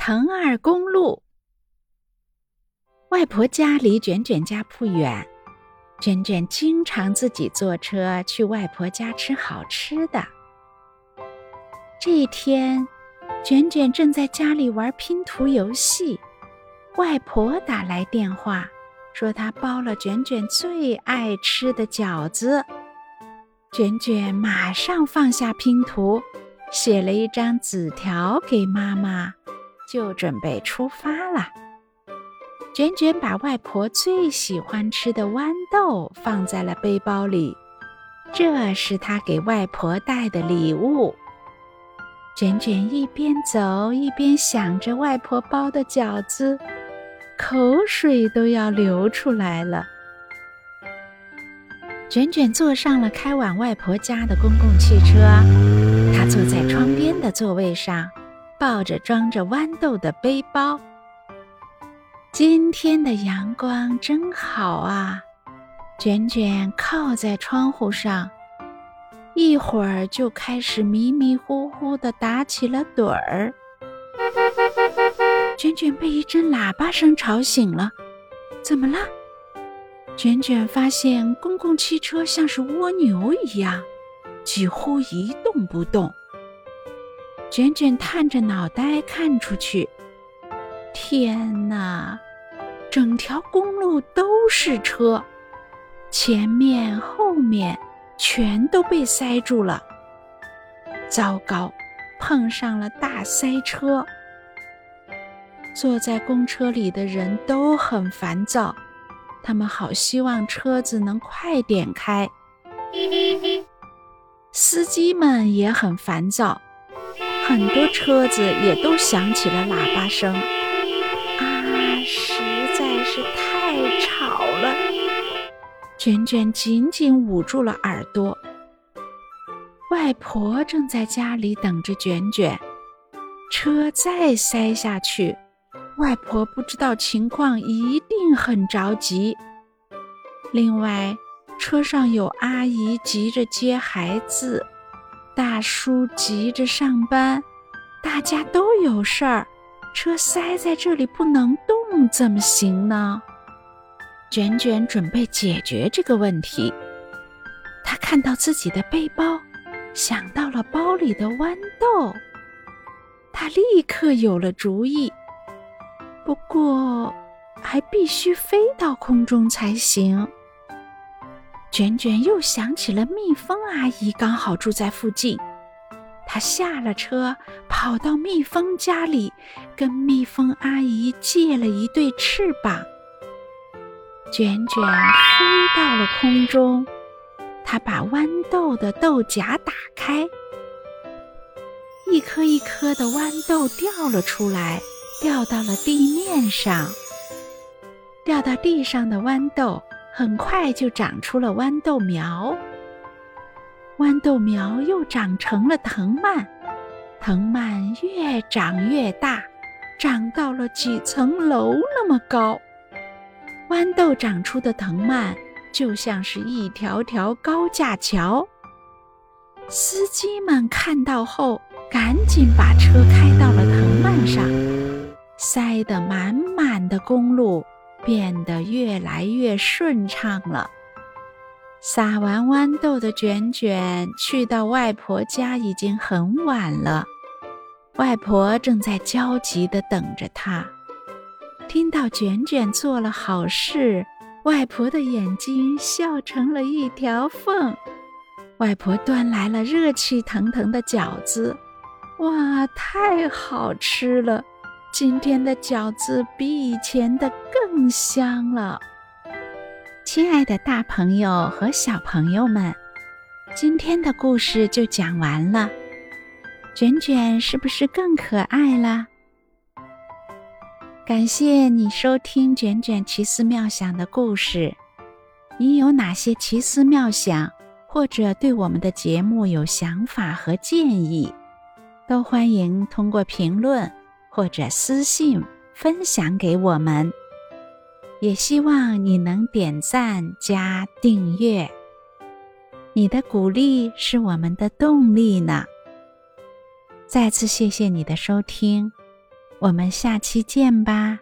藤二公路。外婆家离卷卷家不远，卷卷经常自己坐车去外婆家吃好吃的。这一天，卷卷正在家里玩拼图游戏，外婆打来电话，说她包了卷卷最爱吃的饺子。卷卷马上放下拼图，写了一张纸条给妈妈，就准备出发了。卷卷把外婆最喜欢吃的豌豆放在了背包里，这是她给外婆带的礼物。卷卷一边走一边想着外婆包的饺子，口水都要流出来了。卷卷坐上了开往外婆家的公共汽车，她坐在窗边的座位上，抱着装着豌豆的背包。今天的阳光真好啊，卷卷靠在窗户上，一会儿就开始迷迷糊糊地打起了盹儿。卷卷被一阵喇叭声吵醒了，怎么了？卷卷发现公共汽车像是蜗牛一样，几乎一动不动。卷卷探着脑袋看出去，天哪，整条公路都是车，前面后面全都被塞住了。糟糕，碰上了大塞车。坐在公车里的人都很烦躁，他们好希望车子能快点开。司机们也很烦躁，很多车子也都响起了喇叭声。啊，实在是太吵了。卷卷紧紧捂住了耳朵。外婆正在家里等着卷卷，车再塞下去，外婆不知道情况，一定很着急。另外，车上有阿姨急着接孩子，大叔急着上班，大家都有事儿，车塞在这里不能动，怎么行呢？卷卷准备解决这个问题，她看到自己的背包，想到了包里的豌豆，她立刻有了主意。不过，还必须飞到空中才行。卷卷又想起了蜜蜂阿姨刚好住在附近，她下了车，跑到蜜蜂家里，跟蜜蜂阿姨借了一对翅膀。卷卷飞到了空中，她把豌豆的豆荚打开，一颗一颗的豌豆掉了出来，掉到了地面上。掉到地上的豌豆很快就长出了豌豆苗，豌豆苗又长成了藤蔓，藤蔓越长越大，长到了几层楼那么高。豌豆长出的藤蔓就像是一条条高架桥。司机们看到后，赶紧把车开到了藤蔓上，塞得满满的公路变得越来越顺畅了。撒完豌豆的卷卷去到外婆家已经很晚了，外婆正在焦急地等着她。听到卷卷做了好事，外婆的眼睛笑成了一条缝。外婆端来了热气腾腾的饺子，哇，太好吃了！今天的饺子比以前的更香了。亲爱的大朋友和小朋友们，今天的故事就讲完了。卷卷是不是更可爱了？感谢你收听卷卷奇思妙想的故事。你有哪些奇思妙想，或者对我们的节目有想法和建议，都欢迎通过评论或者私信分享给我们。也希望你能点赞加订阅，你的鼓励是我们的动力呢。再次谢谢你的收听。我们下期见吧。